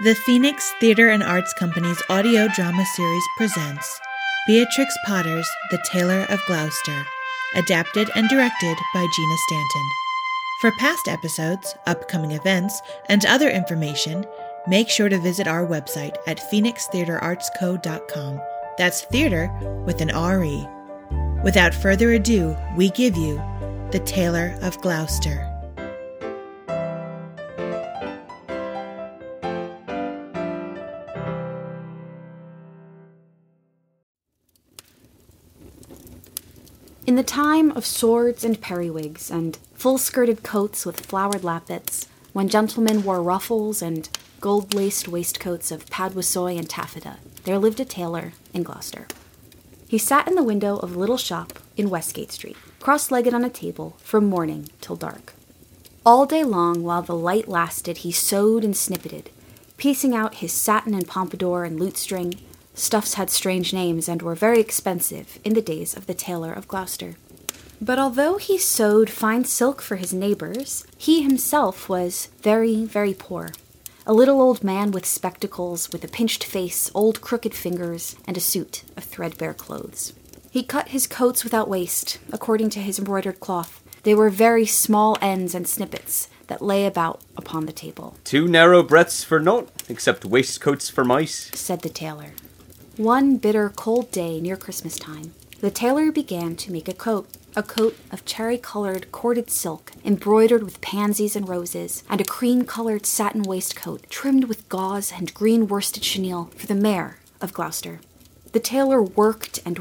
The Phoenix Theatre and Arts Company's audio drama series presents Beatrix Potter's The Tailor of Gloucester, adapted and directed by Gina Stanton. For past episodes, upcoming events, and other information, make sure to visit our website at phoenixtheatreartsco.com. That's theater with an R-E. Without further ado, we give you The Tailor of Gloucester. In the time of swords and periwigs and full-skirted coats with flowered lappets, when gentlemen wore ruffles and gold-laced waistcoats of paduasoy and taffeta, there lived a tailor in Gloucester. He sat in the window of a little shop in Westgate Street, cross-legged on a table from morning till dark. All day long, while the light lasted, he sewed and snippeted, piecing out his satin and pompadour and lutestring. Stuffs had strange names and were very expensive in the days of the Tailor of Gloucester. But although he sewed fine silk for his neighbors, he himself was very, very poor. A little old man with spectacles, with a pinched face, old crooked fingers, and a suit of threadbare clothes. He cut his coats without waste, according to his embroidered cloth. They were very small ends and snippets that lay about upon the table. "Too narrow breadths for naught, except waistcoats for mice," said the tailor. One bitter, cold day near Christmas time, the tailor began to make a coat of cherry-colored corded silk, embroidered with pansies and roses, and a cream-colored satin waistcoat, trimmed with gauze and green worsted chenille for the mayor of Gloucester. The tailor worked, and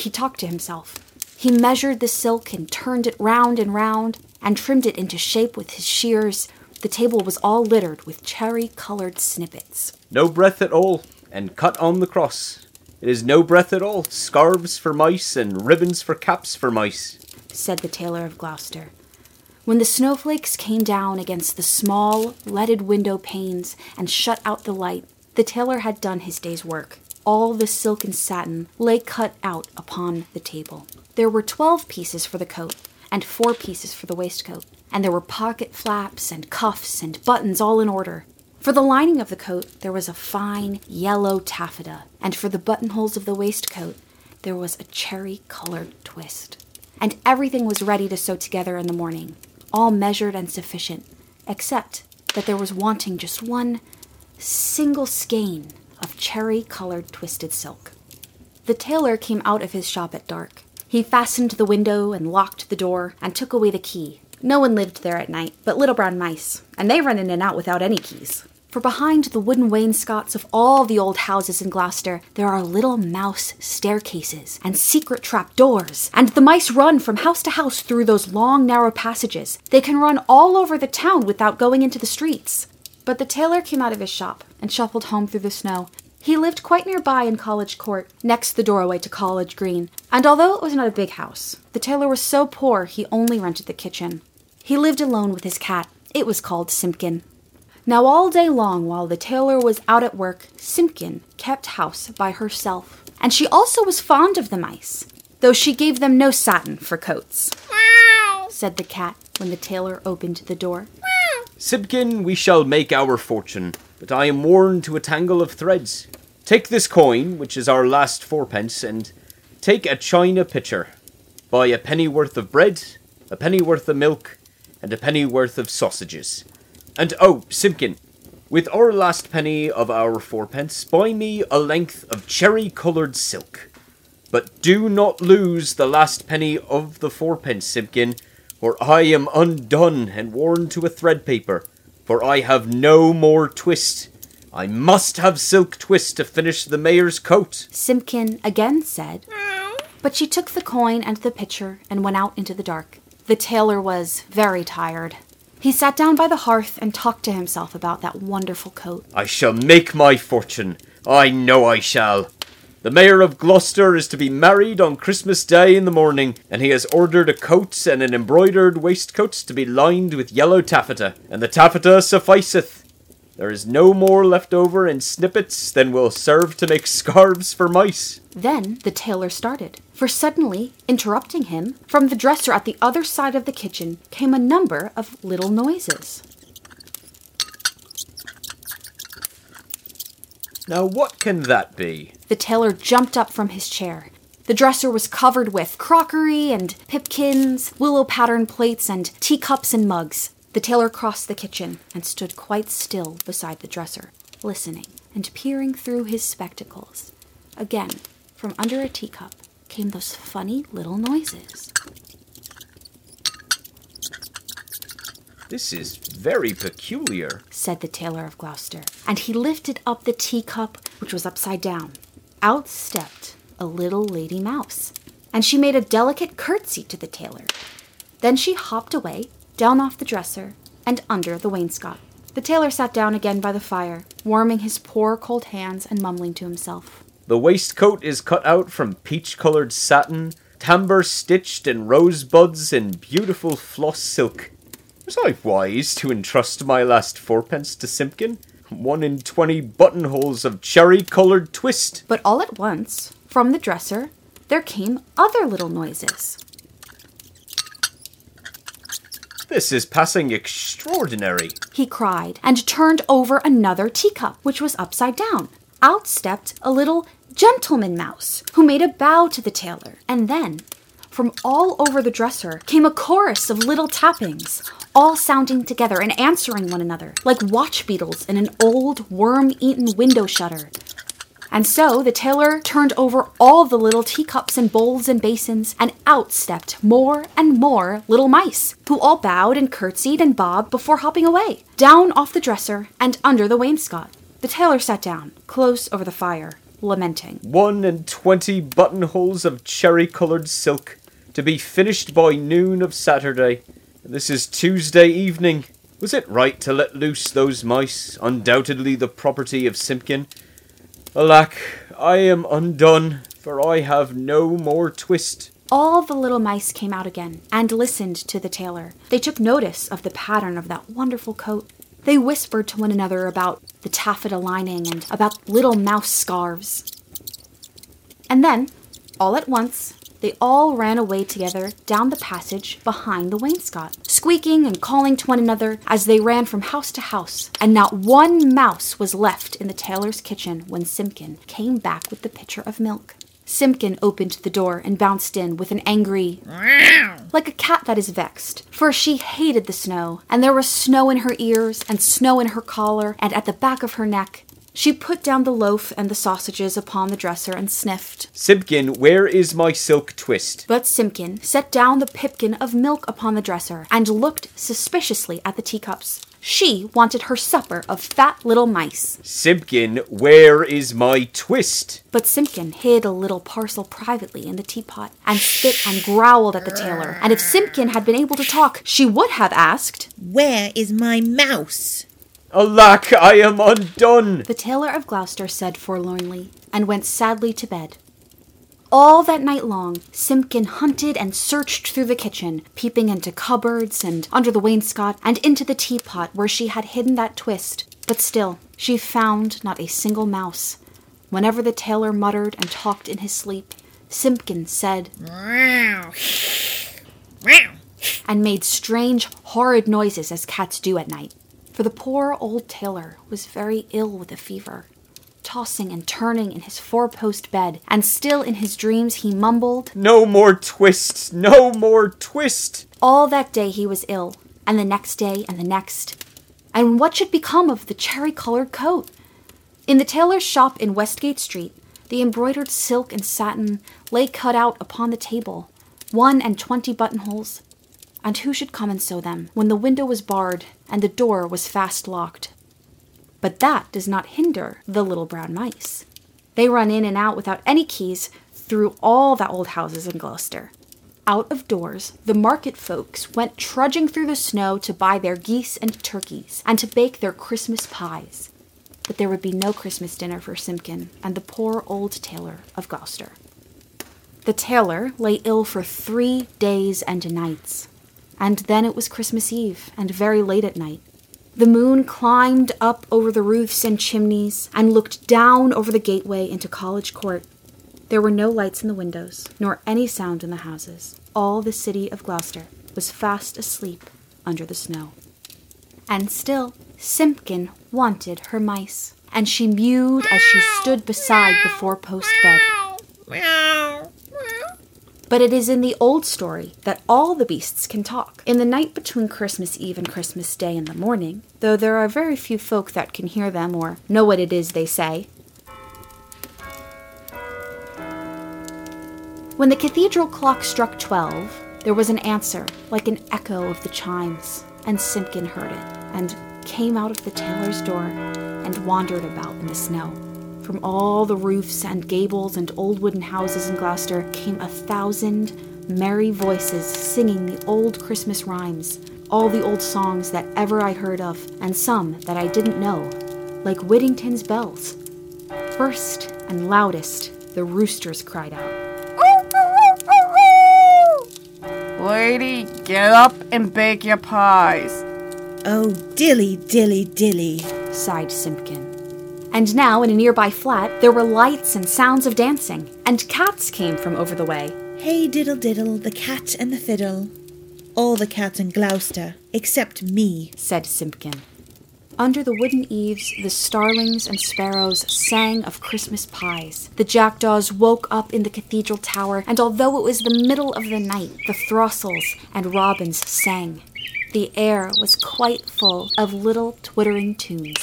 he talked to himself. He measured the silk and turned it round and round, and trimmed it into shape with his shears. The table was all littered with cherry-colored snippets. "No breadth at all, and cut on the cross. It is no breadth at all, scarves for mice and ribbons for caps for mice," said the Tailor of Gloucester. When the snowflakes came down against the small, leaded window panes and shut out the light, the tailor had done his day's work. All the silk and satin lay cut out upon the table. There were 12 pieces for the coat and 4 pieces for the waistcoat, and there were pocket flaps and cuffs and buttons all in order. For the lining of the coat, there was a fine yellow taffeta, and for the buttonholes of the waistcoat, there was a cherry-colored twist. And everything was ready to sew together in the morning, all measured and sufficient, except that there was wanting just one single skein of cherry-colored twisted silk. The tailor came out of his shop at dark. He fastened the window and locked the door and took away the key. No one lived there at night but little brown mice, and they run in and out without any keys. For behind the wooden wainscots of all the old houses in Gloucester, there are little mouse staircases and secret trap doors, and the mice run from house to house through those long, narrow passages. They can run all over the town without going into the streets. But the tailor came out of his shop and shuffled home through the snow. He lived quite nearby in College Court, next the doorway to College Green, and although it was not a big house, the tailor was so poor he only rented the kitchen. He lived alone with his cat. It was called Simpkin. Now all day long, while the tailor was out at work, Simpkin kept house by herself. And she also was fond of the mice, though she gave them no satin for coats. "Meow," said the cat when the tailor opened the door. "Meow. Simpkin, we shall make our fortune, but I am worn to a tangle of threads. Take this coin, which is our last 4 pence, and take a china pitcher. Buy a penny worth of bread, a penny worth of milk, and a penny worth of sausages. And oh, Simpkin, with our last penny of our 4 pence, buy me a length of cherry-coloured silk. But do not lose the last penny of the 4 pence, Simpkin, or I am undone and worn to a thread paper, for I have no more twist. I must have silk twist to finish the mayor's coat." Simpkin again said, but she took the coin and the pitcher and went out into the dark. The tailor was very tired. He sat down by the hearth and talked to himself about that wonderful coat. "I shall make my fortune. I know I shall. The mayor of Gloucester is to be married on Christmas Day in the morning, and he has ordered a coat and an embroidered waistcoat to be lined with yellow taffeta, and the taffeta sufficeth. There is no more left over in snippets than will serve to make scarves for mice." Then the tailor started, for suddenly, interrupting him, from the dresser at the other side of the kitchen came a number of little noises. Now what can that be? The tailor jumped up from his chair. The dresser was covered with crockery and pipkins, willow pattern plates, and teacups and mugs. The tailor crossed the kitchen and stood quite still beside the dresser, listening and peering through his spectacles. Again, from under a teacup came those funny little noises. "This is very peculiar," said the Tailor of Gloucester, and he lifted up the teacup, which was upside down. Out stepped a little lady mouse, and she made a delicate curtsy to the tailor. Then she hopped away, down off the dresser, and under the wainscot. The tailor sat down again by the fire, warming his poor cold hands and mumbling to himself. "The waistcoat is cut out from peach-coloured satin, tambour-stitched in rosebuds and beautiful floss silk. Was I wise to entrust my last fourpence to Simpkin? 1 in 20 buttonholes of cherry-coloured twist." But all at once, from the dresser, there came other little noises. "This is passing extraordinary," he cried, and turned over another teacup, which was upside down. Out stepped a little gentleman mouse, who made a bow to the tailor. And then, from all over the dresser, came a chorus of little tappings, all sounding together and answering one another, like watch beetles in an old worm-eaten window shutter. And so the tailor turned over all the little teacups and bowls and basins, and out stepped more and more little mice, who all bowed and curtsied and bobbed before hopping away, down off the dresser and under the wainscot. The tailor sat down, close over the fire, lamenting. 1 in 20 buttonholes of cherry-coloured silk, to be finished by noon of Saturday. This is Tuesday evening. Was it right to let loose those mice, undoubtedly the property of Simpkin? Alack, I am undone, for I have no more twist." All the little mice came out again and listened to the tailor. They took notice of the pattern of that wonderful coat. They whispered to one another about the taffeta lining and about little mouse scarves. And then, all at once, they all ran away together down the passage behind the wainscot, squeaking and calling to one another as they ran from house to house, and not one mouse was left in the tailor's kitchen when Simpkin came back with the pitcher of milk. Simpkin opened the door and bounced in with an angry meow, like a cat that is vexed, for she hated the snow, and there was snow in her ears and snow in her collar and at the back of her neck. She put down the loaf and the sausages upon the dresser and sniffed. "Simpkin, where is my silk twist?" But Simpkin set down the pipkin of milk upon the dresser and looked suspiciously at the teacups. She wanted her supper of fat little mice. "Simpkin, where is my twist?" But Simpkin hid a little parcel privately in the teapot and spit and growled at the tailor. And if Simpkin had been able to talk, she would have asked, "Where is my mouse?" "Alack, I am undone," the Tailor of Gloucester said forlornly, and went sadly to bed. All that night long, Simpkin hunted and searched through the kitchen, peeping into cupboards and under the wainscot and into the teapot where she had hidden that twist. But still, she found not a single mouse. Whenever the tailor muttered and talked in his sleep, Simpkin said, "Meow, meow," and made strange, horrid noises as cats do at night. For the poor old tailor was very ill with a fever, tossing and turning in his four-post bed, and still in his dreams he mumbled, "No more twist! No more twist!" All that day he was ill, and the next day and the next. And what should become of the cherry-coloured coat? In the tailor's shop in Westgate Street, the embroidered silk and satin lay cut out upon the table, 1 and 20 buttonholes. And who should come and sew them, when the window was barred and the door was fast locked? But that does not hinder the little brown mice. They run in and out without any keys through all the old houses in Gloucester. Out of doors, the market folks went trudging through the snow to buy their geese and turkeys, and to bake their Christmas pies. But there would be no Christmas dinner for Simpkin and the poor old Tailor of Gloucester. The tailor lay ill for 3 days and nights. And then it was Christmas Eve, and very late at night. The moon climbed up over the roofs and chimneys, and looked down over the gateway into College Court. There were no lights in the windows, nor any sound in the houses. All the city of Gloucester was fast asleep under the snow. And still Simpkin wanted her mice, and she mewed as she stood beside the four-post bed. But it is in the old story that all the beasts can talk. In the night between Christmas Eve and Christmas Day in the morning, though there are very few folk that can hear them or know what it is they say. When the cathedral clock struck 12, there was an answer, like an echo of the chimes, and Simpkin heard it, and came out of the tailor's door and wandered about in the snow. From all the roofs and gables and old wooden houses in Gloucester came 1,000 merry voices singing the old Christmas rhymes, all the old songs that ever I heard of, and some that I didn't know, like Whittington's bells. First and loudest, the roosters cried out, "Lady, get up and bake your pies." "Oh, dilly, dilly, dilly," sighed Simpkin. And now, in a nearby flat, there were lights and sounds of dancing, and cats came from over the way. "Hey, diddle, diddle, the cat and the fiddle. All the cats in Gloucester, except me," said Simpkin. Under the wooden eaves, the starlings and sparrows sang of Christmas pies. The jackdaws woke up in the cathedral tower, and although it was the middle of the night, the throstles and robins sang. The air was quite full of little twittering tunes.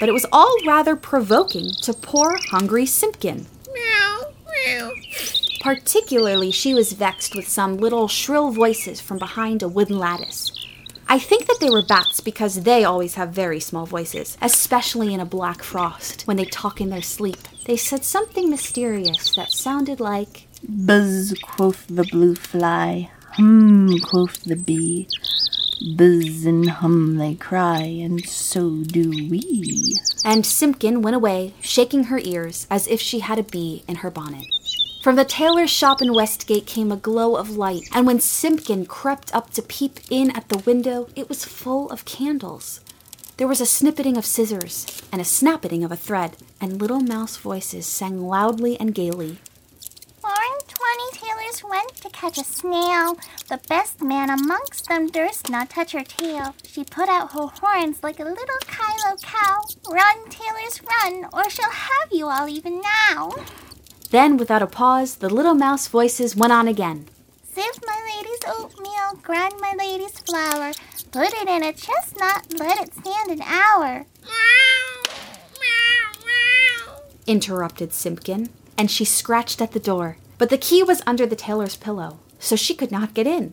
But it was all rather provoking to poor, hungry Simpkin. Meow, meow. Particularly, she was vexed with some little shrill voices from behind a wooden lattice. I think that they were bats because they always have very small voices, especially in a black frost, when they talk in their sleep. They said something mysterious that sounded like, "Buzz, quoth the blue fly, hum, quoth the bee. Buzz and hum they cry, and so do we." And Simpkin went away, shaking her ears as if she had a bee in her bonnet. From the tailor's shop in Westgate came a glow of light, and when Simpkin crept up to peep in at the window, it was full of candles. There was a snippeting of scissors, and a snappeting of a thread, and little mouse voices sang loudly and gaily. 20 tailors went to catch a snail. The best man amongst them durst not touch her tail. She put out her horns like a little Kylo cow. "Run, tailors, run, or she'll have you all even now." Then, without a pause, the little mouse voices went on again. "Sift my lady's oatmeal, grind my lady's flour, put it in a chestnut, let it stand an hour." Interrupted Simpkin, and she scratched at the door. But the key was under the tailor's pillow, so she could not get in.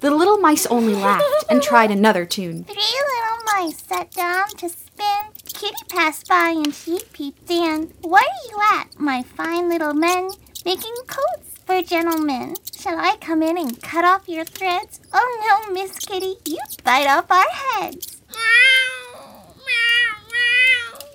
The little mice only laughed and tried another tune. 3 little mice sat down to spin. Kitty passed by and she peeped in. "What are you at, my fine little men? Making coats for gentlemen. Shall I come in and cut off your threads? Oh no, Miss Kitty, you bite off our heads."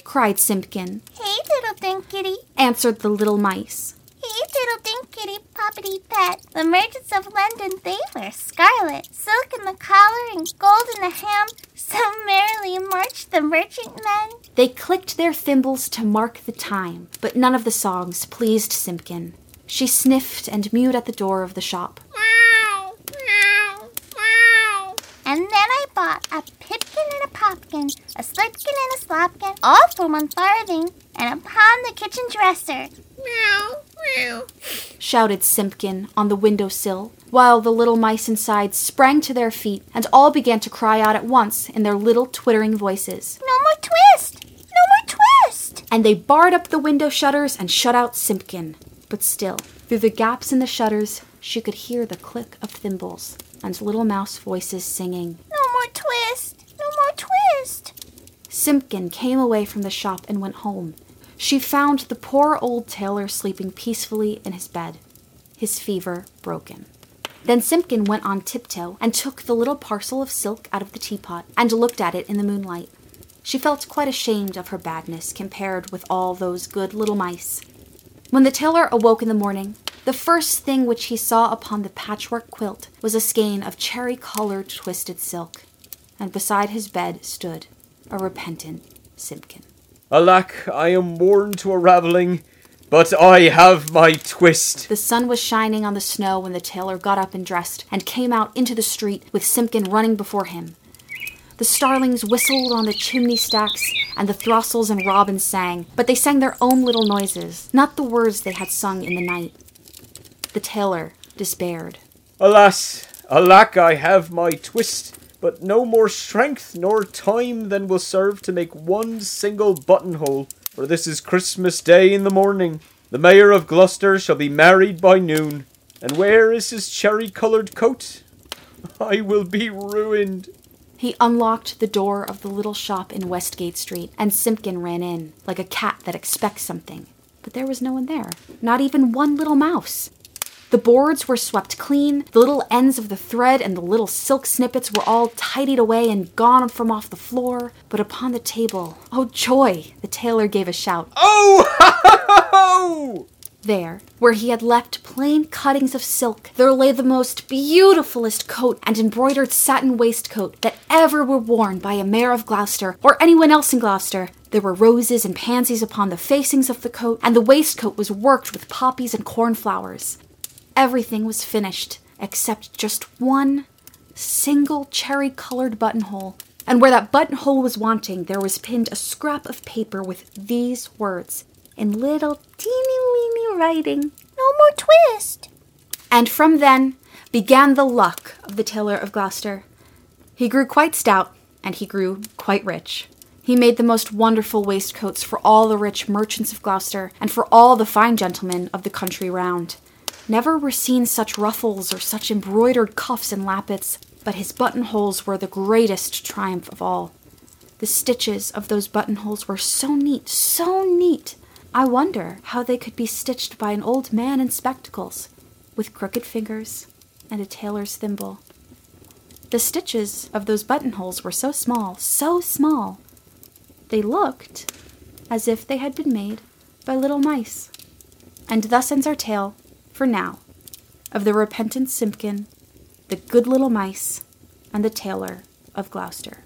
cried Simpkin. "Hey, diddle dink kitty," answered the little mice. "Hey, diddle dink kitty, poppity pet. The merchants of London, they wear scarlet, silk in the collar and gold in the hem. So merrily marched the merchant men." They clicked their thimbles to mark the time, but none of the songs pleased Simpkin. She sniffed and mewed at the door of the shop. "Meow, meow, meow." "And then I bought a pipkin and a popkin, a slipkin and a slopkin, all for 1 farthing, and upon the kitchen dresser." "Meow, meow," shouted Simpkin on the windowsill, while the little mice inside sprang to their feet and all began to cry out at once in their little twittering voices. "No more twist! No more twist!" And they barred up the window shutters and shut out Simpkin. But still, through the gaps in the shutters, she could hear the click of thimbles and little mouse voices singing, "No more twist! No more twist!" Simpkin came away from the shop and went home. She found the poor old tailor sleeping peacefully in his bed, his fever broken. Then Simpkin went on tiptoe and took the little parcel of silk out of the teapot and looked at it in the moonlight. She felt quite ashamed of her badness compared with all those good little mice. When the tailor awoke in the morning, the first thing which he saw upon the patchwork quilt was a skein of cherry-colored twisted silk, and beside his bed stood a repentant Simpkin. "Alack, I am worn to a ravelling, but I have my twist." The sun was shining on the snow when the tailor got up and dressed, and came out into the street with Simpkin running before him. The starlings whistled on the chimney stacks, and the throstles and robins sang, but they sang their own little noises, not the words they had sung in the night. The tailor despaired. Alas, alack, I have my twist, but no more strength nor time than will serve to make one single buttonhole, for this is Christmas Day in the morning. The mayor of Gloucester shall be married by noon, and where is his cherry-coloured coat? I will be ruined. He unlocked the door of the little shop in Westgate Street, and Simpkin ran in, like a cat that expects something. But there was no one there, not even one little mouse. The boards were swept clean, the little ends of the thread and the little silk snippets were all tidied away and gone from off the floor, but upon the table, oh joy, the tailor gave a shout. Oh, ho, ho, ho! There, where he had left plain cuttings of silk, there lay the most beautifulest coat and embroidered satin waistcoat that ever were worn by a mayor of Gloucester or anyone else in Gloucester. There were roses and pansies upon the facings of the coat, and the waistcoat was worked with poppies and cornflowers. Everything was finished, except just one single cherry-colored buttonhole. And where that buttonhole was wanting, there was pinned a scrap of paper with these words, in little teeny-weeny writing, "No more twist." And from then began the luck of the tailor of Gloucester. He grew quite stout, and he grew quite rich. He made the most wonderful waistcoats for all the rich merchants of Gloucester, and for all the fine gentlemen of the country round. Never were seen such ruffles or such embroidered cuffs and lappets, but his buttonholes were the greatest triumph of all. The stitches of those buttonholes were so neat, I wonder how they could be stitched by an old man in spectacles, with crooked fingers and a tailor's thimble. The stitches of those buttonholes were so small, they looked as if they had been made by little mice. And thus ends our tale, for now, of the repentant Simpkin, the good little mice, and the tailor of Gloucester.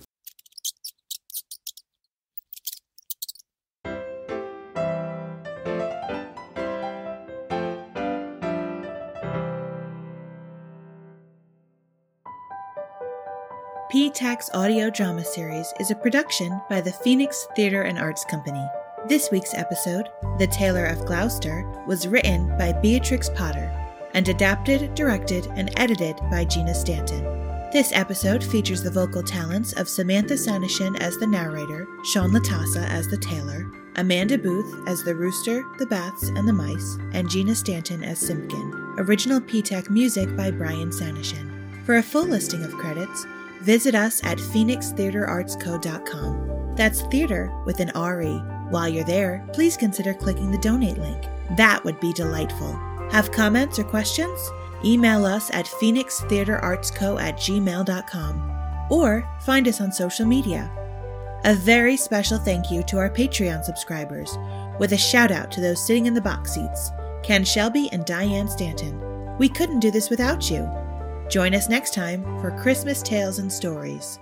P-Tac's audio drama series is a production by the Phoenix Theatre and Arts Company. This week's episode, The Tailor of Gloucester, was written by Beatrix Potter and adapted, directed, and edited by Gina Stanton. This episode features the vocal talents of Samantha Sanishin as the narrator, Sean Latasa as the tailor, Amanda Booth as the rooster, the bats, and the mice, and Gina Stanton as Simpkin. Original PTAC music by Brian Sanishin. For a full listing of credits, visit us at phoenixtheaterartsco.com. That's theater with an R-E. While you're there, please consider clicking the donate link. That would be delightful. Have comments or questions? Email us at phoenixtheaterartsco@gmail.com or find us on social media. A very special thank you to our Patreon subscribers, with a shout out to those sitting in the box seats, Ken Shelby and Diane Stanton. We couldn't do this without you. Join us next time for Christmas Tales and Stories.